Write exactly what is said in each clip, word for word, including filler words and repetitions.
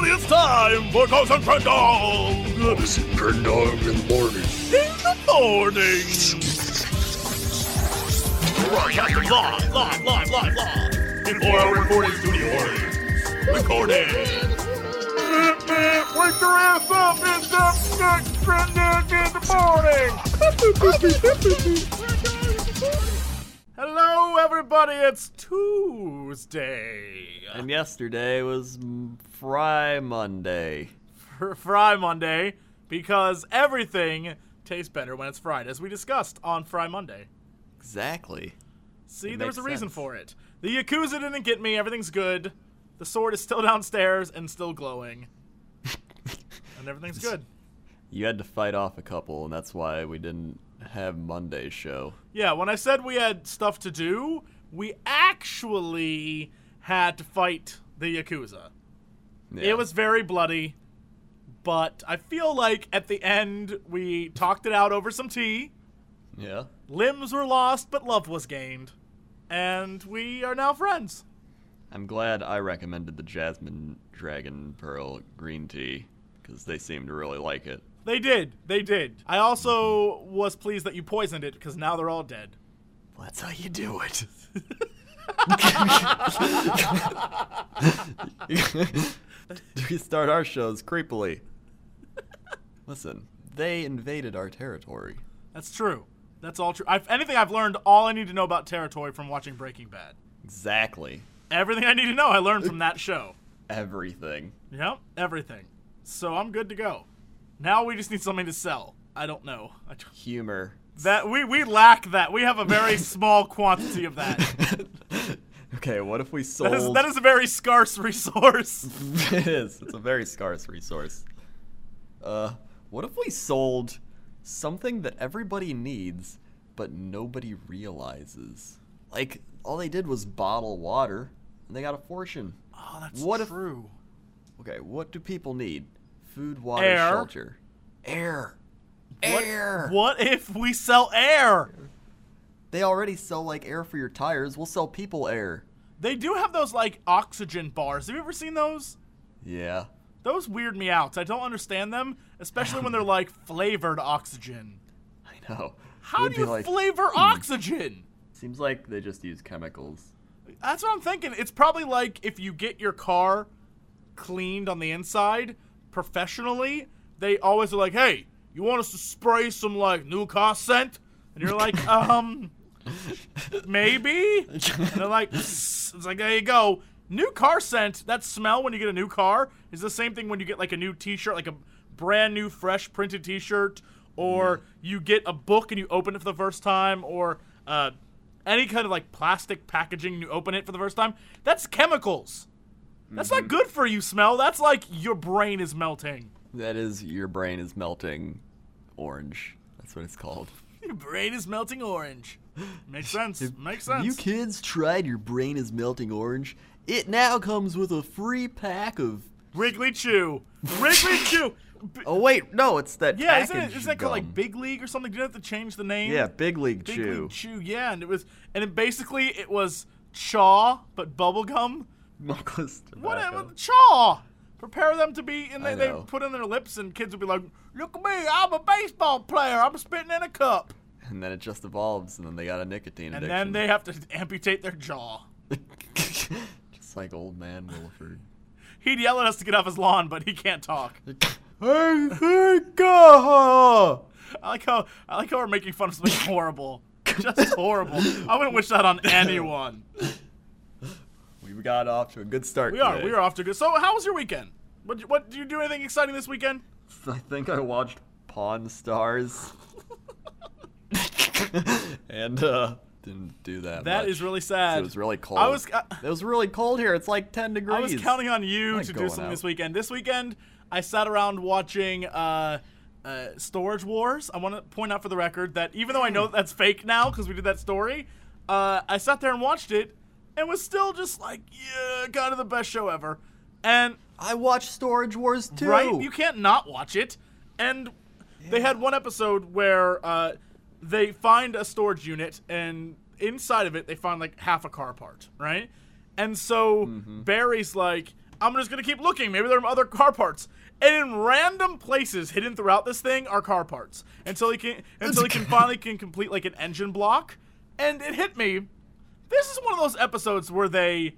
But it's time for Cousin Crendog! Cousin Crendog in the morning. In the morning! Live, live, live, live, live! Before our recording studio audience. Recording! Wake your ass up! It's up next Crendog in the morning! Hello, everybody! It's Tuesday! And yesterday was Fry Monday. Fry Monday, because everything tastes better when it's fried, as we discussed on Fry Monday. Exactly. See, there was a reason for it. The Yakuza didn't get me, everything's good. The sword is still downstairs and still glowing. And everything's good. You had to fight off a couple, and that's why we didn't have Monday's show. Yeah, when I said we had stuff to do, we actually had to fight the Yakuza. Yeah. It was very bloody, but I feel like at the end we talked it out over some tea. Yeah. Limbs were lost, but love was gained. And we are now friends. I'm glad I recommended the Jasmine Dragon Pearl green tea, because they seemed to really like it. They did. They did. I also was pleased that you poisoned it, because now they're all dead. Well, that's how you do it. We start our shows creepily. Listen, they invaded our territory. That's true. That's all true. I've, anything I've learned, all I need to know about territory from watching Breaking Bad. Exactly. Everything I need to know, I learned from that show. Everything. Yep, everything. So I'm good to go. Now we just need something to sell. I don't know. I don't... Humor. That we, we lack that. We have a very small quantity of that. Okay, what if we sold... That is, that is a very scarce resource. It is. It's a very scarce resource. Uh, what if we sold something that everybody needs, but nobody realizes? Like, all they did was bottle water, and they got a fortune. Oh, that's what true. If, okay, what do people need? Food, water, air. Shelter. Air. What, air. What if we sell air? They already sell, like, air for your tires. We'll sell people air. They do have those, like, oxygen bars. Have you ever seen those? Yeah. Those weird me out. I don't understand them, especially when they're, like, flavored oxygen. I know. How It'd do you like, flavor hmm. oxygen? Seems like they just use chemicals. That's what I'm thinking. It's probably like if you get your car cleaned on the inside professionally, they always are like, hey, you want us to spray some, like, new car scent? And you're like, um... maybe? And they're like, psst. It's like, there you go. New car scent, that smell when you get a new car is the same thing when you get like a new t-shirt, like a brand new fresh printed t-shirt, or you get a book and you open it for the first time, or uh, any kind of like plastic packaging and you open it for the first time. That's chemicals. That's mm-hmm. not good for you, smell. That's like your brain is melting. That is your brain is melting orange. That's what it's called. Your brain is melting orange. Makes sense. Makes sense. You kids tried your brain is melting orange. It now comes with a free pack of... Wrigley Chew. Wrigley Chew. B- oh, wait. No, it's that yeah, package Yeah, isn't, it, isn't that called like Big League or something? Did you have to change the name? Yeah, Big League Big Chew. Big League Chew, yeah. And it was, and it basically it was chaw, but bubblegum. Smokeless tobacco. What? Chaw. Prepare them to be, and they, they put in their lips, and kids would be like, look at me, I'm a baseball player, I'm spitting in a cup. And then it just evolves, and then they got a nicotine addiction. And then they have to amputate their jaw. Just like old man Wilford. He'd yell at us to get off his lawn, but he can't talk. Hey, hey, God! I like how I like how we're making fun of something horrible. Just horrible. I wouldn't wish that on anyone. We got off to a good start. We today. are. We are off to a good. So, how was your weekend? What? What? Did you do anything exciting this weekend? I think I watched Pawn Stars. and uh, didn't do that. That much. Is really sad. It was really cold. I was. Uh, it was really cold here. It's like ten degrees. I was counting on you to do something out. this weekend. This weekend, I sat around watching uh, uh, Storage Wars. I want to point out for the record that even though I know that's fake now because we did that story, uh, I sat there and watched it. And was still just like, yeah, kind of the best show ever. And I watched Storage Wars too. Right? You can't not watch it. And yeah. They had one episode where uh, they find a storage unit, and inside of it, they find like half a car part, right? And so mm-hmm. Barry's like, I'm just going to keep looking. Maybe there are other car parts. And in random places hidden throughout this thing are car parts. Until he can until he can finally can complete like an engine block. And it hit me. This is one of those episodes where they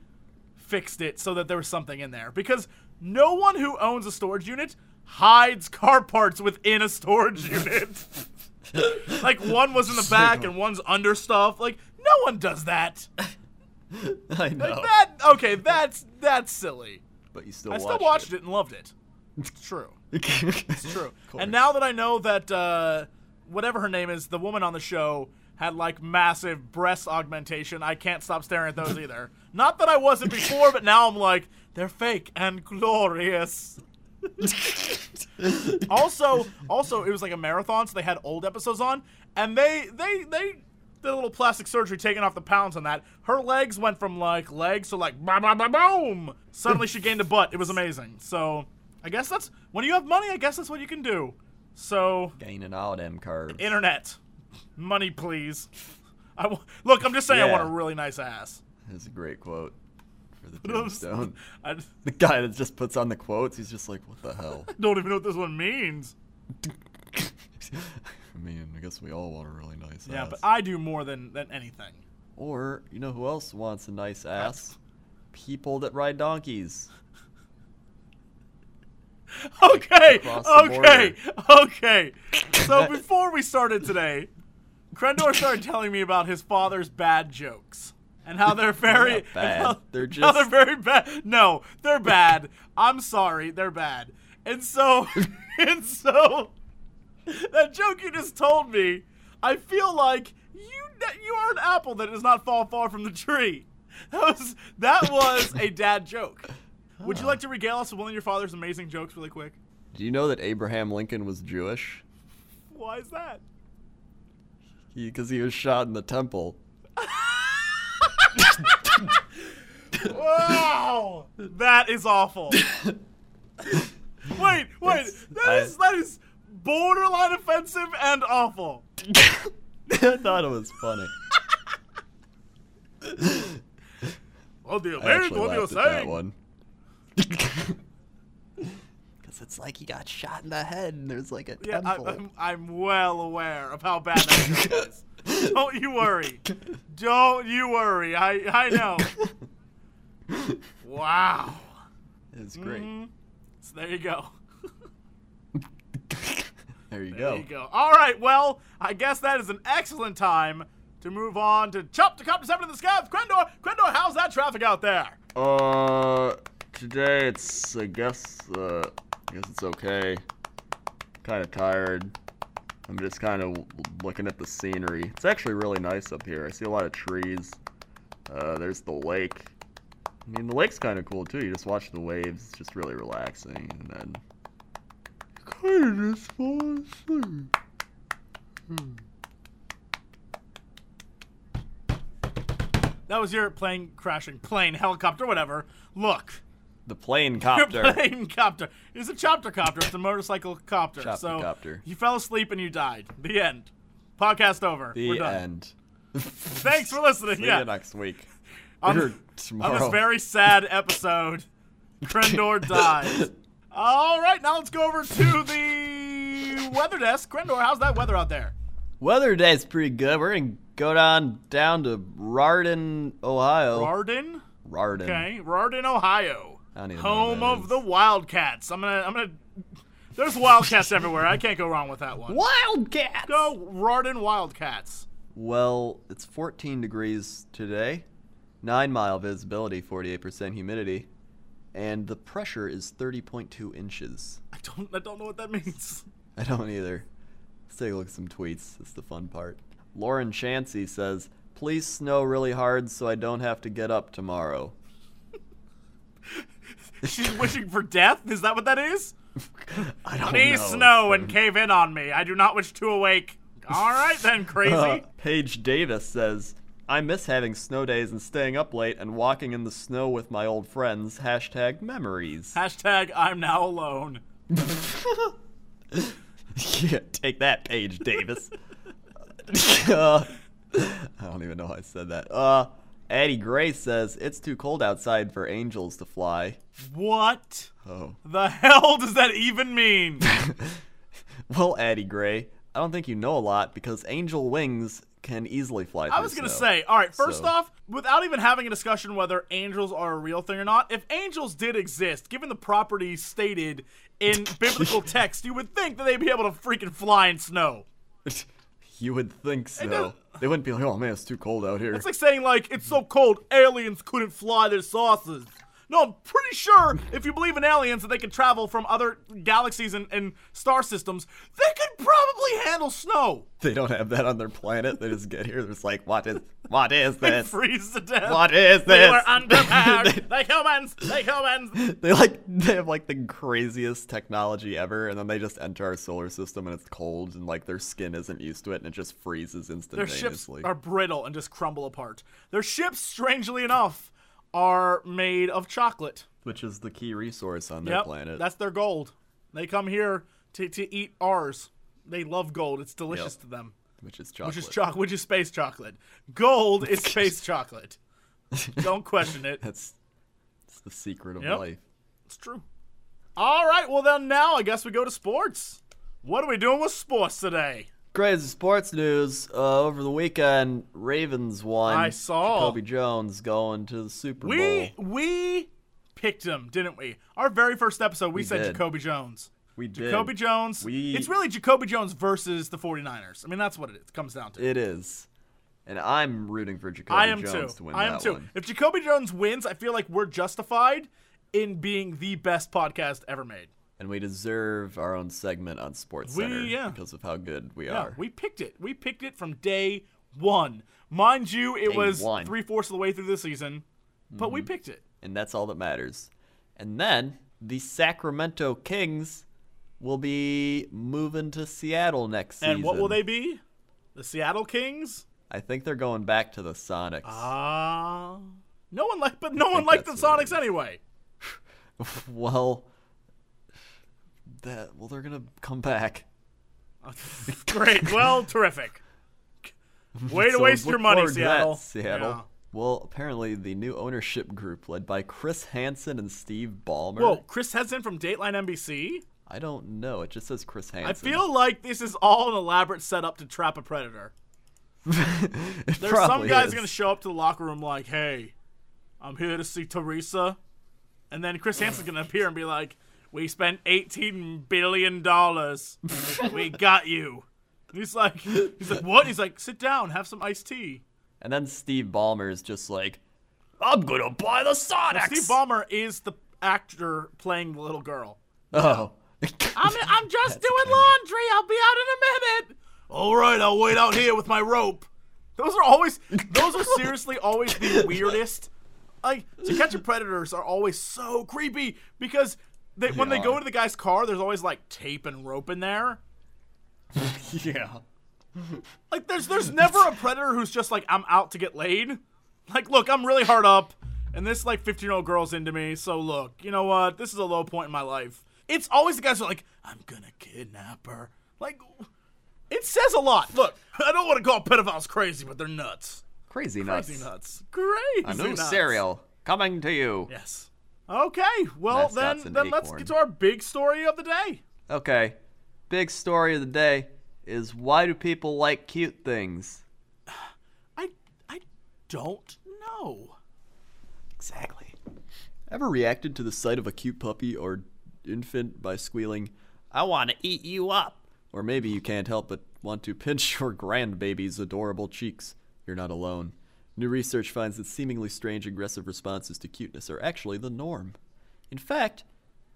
fixed it so that there was something in there. Because no one who owns a storage unit hides car parts within a storage unit. Like, one was in the back and one's under stuff. Like, no one does that. I know. Like that, okay, that's that's silly. But you still I watched still watched it. it and loved it. It's true. It's true. And now that I know that uh, whatever her name is, the woman on the show had like massive breast augmentation, I can't stop staring at those either. Not that I wasn't before, but now I'm like, they're fake and glorious. also, also, it was like a marathon, so they had old episodes on, and they they they. did a little plastic surgery, taking off the pounds on that. Her legs went from, like, legs to, like, ba-ba-ba-boom. Suddenly she gained a butt. It was amazing. So I guess that's, when you have money, I guess that's what you can do. So. Gaining all them curves. Internet. Money, please. I w- Look, I'm just saying yeah. I want a really nice ass. That's a great quote for the tombstone. I just, the guy that just puts on the quotes, he's just like, what the hell? I don't even know what this one means. I mean, I guess we all want a really nice yeah, ass. Yeah, but I do more than, than anything. Or, you know who else wants a nice ass? People that ride donkeys. Okay, like okay, okay. So before we started today, Krendor started telling me about his father's bad jokes. And how they're very... Not bad. How, they're just... How they're very bad. No, they're bad. I'm sorry, they're bad. And so... and so... That joke you just told me, I feel like you you are an apple that does not fall far from the tree. That was, that was a dad joke. Huh. Would you like to regale us with one of your father's amazing jokes really quick? Do you know that Abraham Lincoln was Jewish? Why is that? Because he, he was shot in the temple. Wow! That is awful. Wait, wait. It's, that is... I, that is borderline offensive and awful. I thought it was funny. Well, the American one you were saying. Because it's like he got shot in the head and there's like a yeah, temple. I, I'm, I'm well aware of how bad that joke is. Don't you worry. Don't you worry. I, I know. Wow. It's great. Mm-hmm. So there you go. There you there go. There you go. All right, well, I guess that is an excellent time to move on to Chop to Cop to Seven in the Sky with Krendor. Krendor, how's that traffic out there? Uh, today it's, I guess, uh, I guess it's okay. Kind of tired. I'm just kind of looking at the scenery. It's actually really nice up here. I see a lot of trees. Uh, there's the lake. I mean, the lake's kind of cool, too. You just watch the waves. It's just really relaxing, and then... I just fall asleep. Hmm. That was your plane crashing, plane, helicopter, whatever. Look. The plane copter. Your plane copter. It's a chopter copter. It's a motorcycle copter. Chopter so copter. You fell asleep and you died. The end. Podcast over. The We're done. end. Thanks for listening. See yeah. you next week. On, or tomorrow. On this very sad episode, Krendor dies. All right, now let's go over to the weather desk. Krendor, how's that weather out there? Weather day's pretty good. We're going to go down, down to Rarden, Ohio. Rarden? Rarden. Okay, Rarden, Ohio. Home of the Wildcats. I'm going to, I'm going to, there's Wildcats everywhere. I can't go wrong with that one. Wildcats! Go Rarden Wildcats. Well, it's fourteen degrees today, nine mile visibility, forty-eight percent humidity. And the pressure is thirty point two inches. I don't I don't know what that means. I don't either. Let's take a look at some tweets. That's the fun part. Lauren Chansey says, please snow really hard so I don't have to get up tomorrow. She's wishing for death? Is that what that is? I don't please know. Please snow and cave in on me. I do not wish to awake. All right then, crazy. Uh, Paige Davis says... I miss having snow days and staying up late and walking in the snow with my old friends. Hashtag memories. Hashtag I'm now alone. Yeah, take that, Paige Davis. uh, I don't even know how I said that. Uh, Eddie Gray says, it's too cold outside for angels to fly. What oh. the hell does that even mean? Well, Eddie Gray, I don't think you know a lot because angel wings can easily fly through I was going to say, all right, first so. off, without even having a discussion whether angels are a real thing or not, if angels did exist, given the properties stated in biblical text, you would think that they'd be able to freaking fly in snow. You would think so. They wouldn't be like, oh man, it's too cold out here. It's like saying, like, it's so cold, aliens couldn't fly their saucers. No, I'm pretty sure if you believe in aliens that they can travel from other galaxies and, and star systems, they could probably handle snow. They don't have that on their planet. They just get here. They're just like, what is, what is this? They freeze to death. What is this? They were underpowered. they, they humans. They humans. They like, they have like the craziest technology ever, and then they just enter our solar system, and it's cold, and like their skin isn't used to it, and it just freezes instantaneously. Their ships are brittle and just crumble apart. Their ships, strangely enough, are made of chocolate. Which is the key resource on their yep, planet. That's their gold. They come here to, to eat ours. They love gold. It's delicious yep. to them. Which is chocolate. Which is, cho- which is space chocolate. Gold is space chocolate. Don't question it. That's, that's the secret of yep. life. It's true. All right. Well, then now I guess we go to sports. What are we doing with sports today? Crazy sports news. Uh, over the weekend, Ravens won. I saw. Jacoby Jones going to the Super we, Bowl. We we picked him, didn't we? Our very first episode, we, we said did. Jacoby Jones. We did. Jacoby Jones. We, it's really Jacoby Jones versus the 49ers. I mean, that's what it, is, it comes down to. It is. And I'm rooting for Jacoby Jones too. to win I am that too. One. If Jacoby Jones wins, I feel like we're justified in being the best podcast ever made. And we deserve our own segment on SportsCenter yeah. because of how good we yeah, are. We picked it. We picked it from day one. Mind you, it day was one. three-fourths of the way through the season, but mm-hmm. we picked it. And that's all that matters. And then the Sacramento Kings will be moving to Seattle next and season. And what will they be? The Seattle Kings? I think they're going back to the Sonics. Ah, uh, no one liked, but no one liked the Sonics anyway. Well. That well, they're gonna come back. Great. Well, terrific. Way to so waste your money, Seattle. That, Seattle. Yeah. Well, apparently the new ownership group, led by Chris Hansen and Steve Ballmer. Whoa, Chris Hansen from Dateline N B C? I don't know. It just says Chris Hansen. I feel like this is all an elaborate setup to trap a predator. There's some guy's is. gonna show up to the locker room like, "Hey, I'm here to see Teresa," and then Chris Hansen's gonna appear and be like, "We spent eighteen billion dollars. We got you." And he's like, he's like, what? He's like, sit down, have some iced tea. And then Steve Ballmer is just like, I'm going to buy the Sonics. Well, Steve Ballmer is the actor playing the little girl. Oh. I'm, I'm just doing funny. laundry. I'll be out in a minute. All right, I'll wait out here with my rope. Those are always, those are seriously always the weirdest. Like, To Catch a Predators are always so creepy because They, yeah. when they go into the guy's car, there's always, like, tape and rope in there. yeah. Like, there's there's never a predator who's just like, I'm out to get laid. Like, look, I'm really hard up, and this, like, fifteen-year-old girl's into me, so look, you know what? This is a low point in my life. It's always the guys who are like, I'm gonna kidnap her. Like, it says a lot. Look, I don't want to call pedophiles crazy, but they're nuts. Crazy nuts. Crazy nuts. Crazy nuts. A new cereal coming to you. Yes. Okay, well, then then let's get to our big story of the day. Okay, big story of the day is why do people like cute things? I I don't know. Exactly. Ever reacted to the sight of a cute puppy or infant by squealing, I want to eat you up? Or maybe you can't help but want to pinch your grandbaby's adorable cheeks. You're not alone. New research finds that seemingly strange aggressive responses to cuteness are actually the norm. In fact,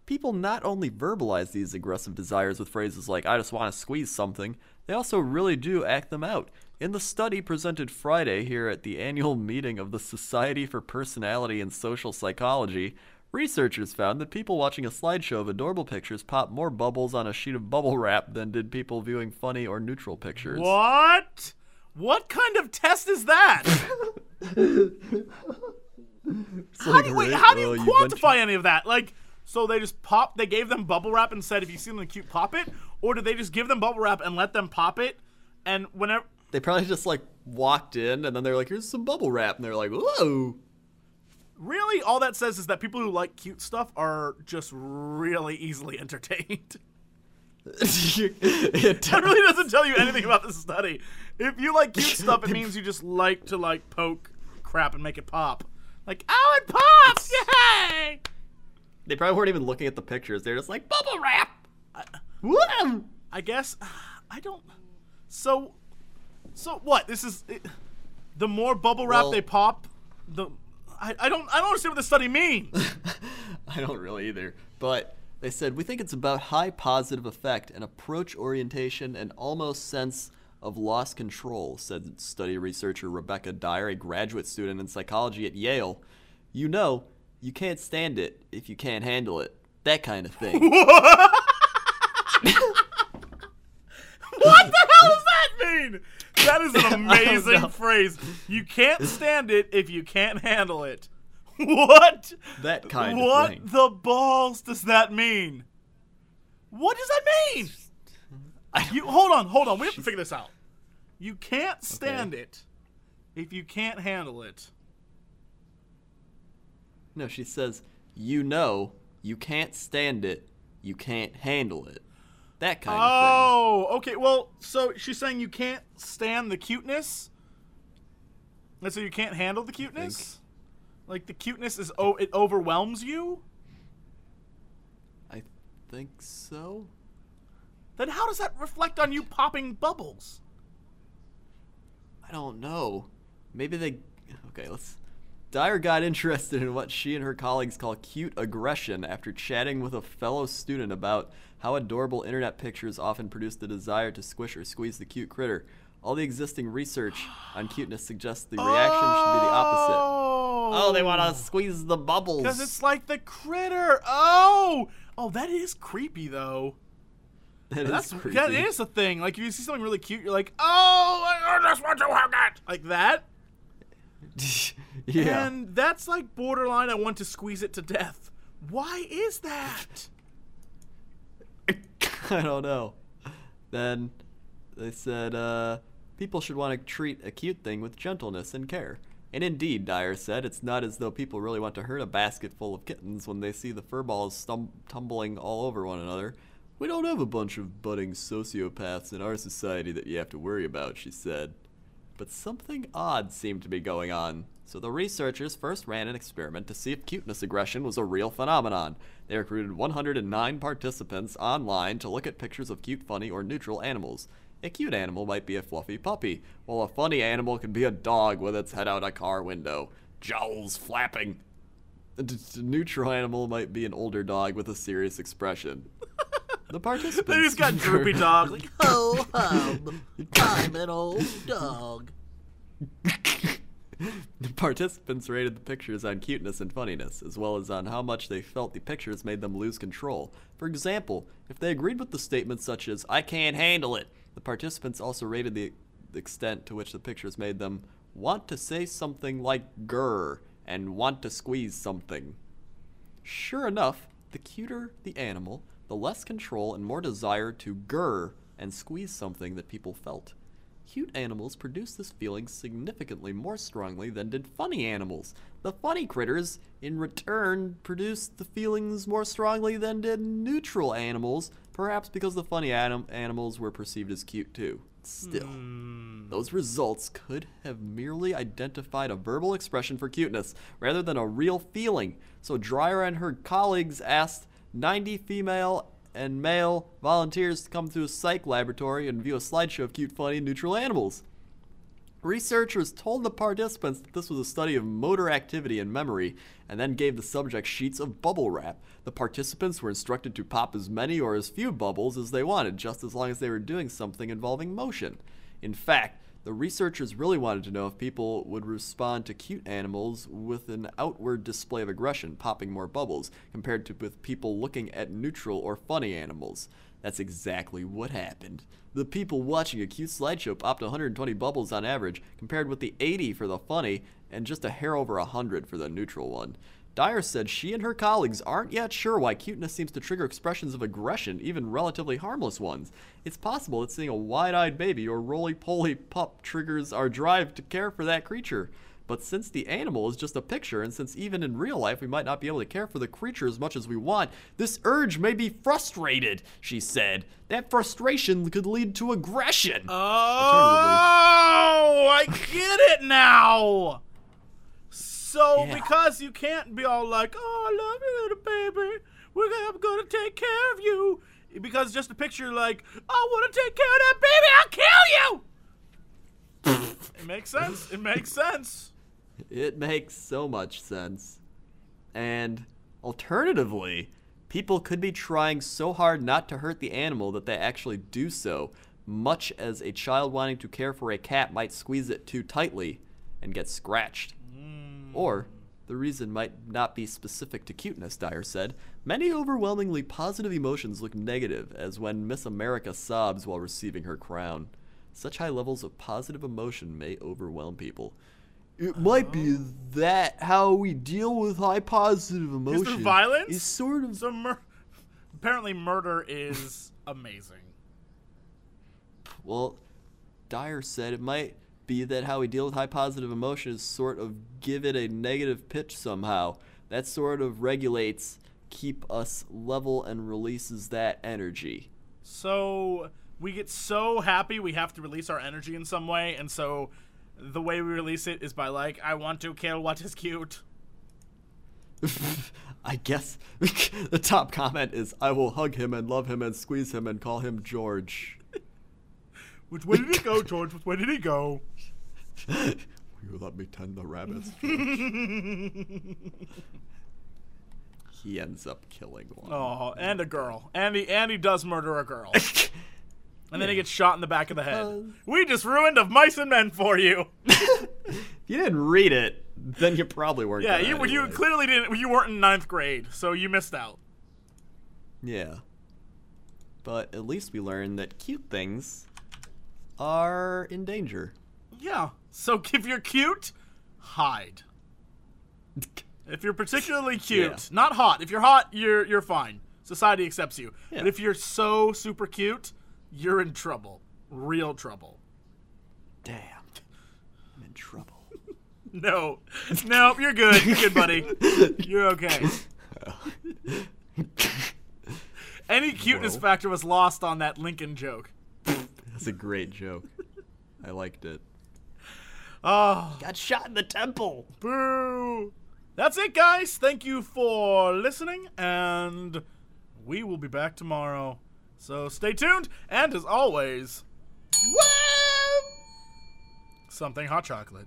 people not only verbalize these aggressive desires with phrases like, I just want to squeeze something, they also really do act them out. In the study presented Friday here at the annual meeting of the Society for Personality and Social Psychology, researchers found that people watching a slideshow of adorable pictures pop more bubbles on a sheet of bubble wrap than did people viewing funny or neutral pictures. What? What kind of test is that? How, like, do, wait, how do you quantify any of that? Like, so they just pop, they gave them bubble wrap and said, if you see them cute, pop it? Or did they just give them bubble wrap and let them pop it? And whenever. They probably just, like, walked in, and then they're like, here's some bubble wrap, and they're like, whoa. Really, all that says is that people who like cute stuff are just really easily entertained. It does. That really doesn't tell you anything about the study. If you like cute stuff, it means you just like to, like, poke crap and make it pop. Like, oh, it pops! Yay! They probably weren't even looking at the pictures. They're just like, bubble wrap! I, Woo! I guess, I don't... So, so what? This is... It, the more bubble wrap well, they pop, the... I, I don't I don't understand what this study means. I don't really either. But they said, we think it's about high positive effect and approach orientation and almost sense of lost control, said study researcher Rebecca Dyer, a graduate student in psychology at Yale. You know, you can't stand it if you can't handle it. That kind of thing. What the hell does that mean? That is an amazing phrase. You can't stand it if you can't handle it. What? That kind what of thing. What the balls does that mean? What does that mean? You, hold on, hold on. We have to figure this out. You can't stand okay. it if you can't handle it. No, she says, you know, you can't stand it, you can't handle it. That kind oh, of thing. Oh, okay. Well, so she's saying you can't stand the cuteness? And so you can't handle the cuteness? Like, the cuteness is, oh, it overwhelms you? I think so. Then how does that reflect on you popping bubbles? I don't know. Maybe they... Okay, let's... Dyer got interested in what she and her colleagues call cute aggression after chatting with a fellow student about how adorable internet pictures often produce the desire to squish or squeeze the cute critter. All the existing research on cuteness suggests the reaction oh. should be the opposite. Oh, they want to squeeze the bubbles. Because it's like the critter. Oh! Oh, that is creepy, though. That That's, is creepy. That is a thing. Like, if you see something really cute, you're like, oh, I just want to hug it. Like that. Yeah. And that's like borderline, I want to squeeze it to death. Why is that? I don't know. Then they said, uh, people should want to treat a cute thing with gentleness and care. And indeed, Dyer said, it's not as though people really want to hurt a basket full of kittens when they see the furballs stum- tumbling all over one another. We don't have a bunch of budding sociopaths in our society that you have to worry about, she said. But something odd seemed to be going on. So the researchers first ran an experiment to see if cuteness aggression was a real phenomenon. They recruited one hundred nine participants online to look at pictures of cute, funny, or neutral animals. A cute animal might be a fluffy puppy, while a funny animal could be a dog with its head out a car window, jowls flapping. A d- d- neutral animal might be an older dog with a serious expression. The participants... They just got droopy dog. Like, oh, hum, I'm an old dog. The participants rated the pictures on cuteness and funniness, as well as on how much they felt the pictures made them lose control. For example, if they agreed with the statements such as, I can't handle it, the participants also rated the extent to which the pictures made them want to say something like grr and want to squeeze something. Sure enough, the cuter the animal, the less control and more desire to grr and squeeze something that people felt. Cute animals produce this feeling significantly more strongly than did funny animals. The funny critters, in return, produce the feelings more strongly than did neutral animals, perhaps because the funny anim- animals were perceived as cute too. Still, mm. those results could have merely identified a verbal expression for cuteness, rather than a real feeling. So Dyer and her colleagues asked ninety female and male volunteers to come to a psych laboratory and view a slideshow of cute, funny, neutral animals. Researchers told the participants that this was a study of motor activity and memory, and then gave the subjects sheets of bubble wrap. The participants were instructed to pop as many or as few bubbles as they wanted, just as long as they were doing something involving motion. In fact, the researchers really wanted to know if people would respond to cute animals with an outward display of aggression, popping more bubbles, compared to with people looking at neutral or funny animals. That's exactly what happened. The people watching a cute slideshow popped one hundred twenty bubbles on average, compared with the eighty for the funny and just a hair over one hundred for the neutral one. Dyer said she and her colleagues aren't yet sure why cuteness seems to trigger expressions of aggression, even relatively harmless ones. It's possible that seeing a wide-eyed baby or roly-poly pup triggers our drive to care for that creature. But since the animal is just a picture, and since even in real life we might not be able to care for the creature as much as we want, this urge may be frustrated, she said. That frustration could lead to aggression. Oh, I get it now. So yeah. Because you can't be all like, oh, I love you, little baby. We're gonna, gonna take care of you. Because just a picture like, I want to take care of that baby, I'll kill you. It makes sense. It makes sense. It makes so much sense. And alternatively, people could be trying so hard not to hurt the animal that they actually do so, much as a child wanting to care for a cat might squeeze it too tightly and get scratched. Mm. Or the reason might not be specific to cuteness, Dyer said. Many overwhelmingly positive emotions look negative, as when Miss America sobs while receiving her crown. Such high levels of positive emotion may overwhelm people. It might be that how we deal with high positive emotion. Is there violence? Is sort of. So mur apparently, murder is amazing. Well, Dyer said it might be that how we deal with high positive emotion is sort of give it a negative pitch somehow. That sort of regulates, keep us level, and releases that energy. So we get so happy we have to release our energy in some way, and so the way we release it is by, like, I want to kill what is cute. I guess the top comment is, I will hug him and love him and squeeze him and call him George. Which way did he go, George? Which way did he go? You let me tend the rabbits, George. He ends up killing one. Oh, and a girl. And he, and he does murder a girl. And then yeah. He gets shot in the back of the head. Uh, we just ruined Of Mice and Men for you. If you didn't read it, then you probably weren't. Yeah, you, anyway. you clearly didn't. You weren't in ninth grade, so you missed out. Yeah. But at least we learned that cute things are in danger. Yeah. So if you're cute, hide. If you're particularly cute, yeah. Not hot. If you're hot, you're you're fine. Society accepts you. Yeah. But if you're so super cute, you're in trouble. Real trouble. Damn. I'm in trouble. no. No, you're good. You're good, buddy. You're okay. Any cuteness Whoa. factor was lost on that Lincoln joke. That's a great joke. I liked it. Oh. Got shot in the temple. Boo. That's it, guys. Thank you for listening, and we will be back tomorrow. So stay tuned, and as always, woo! Something hot chocolate.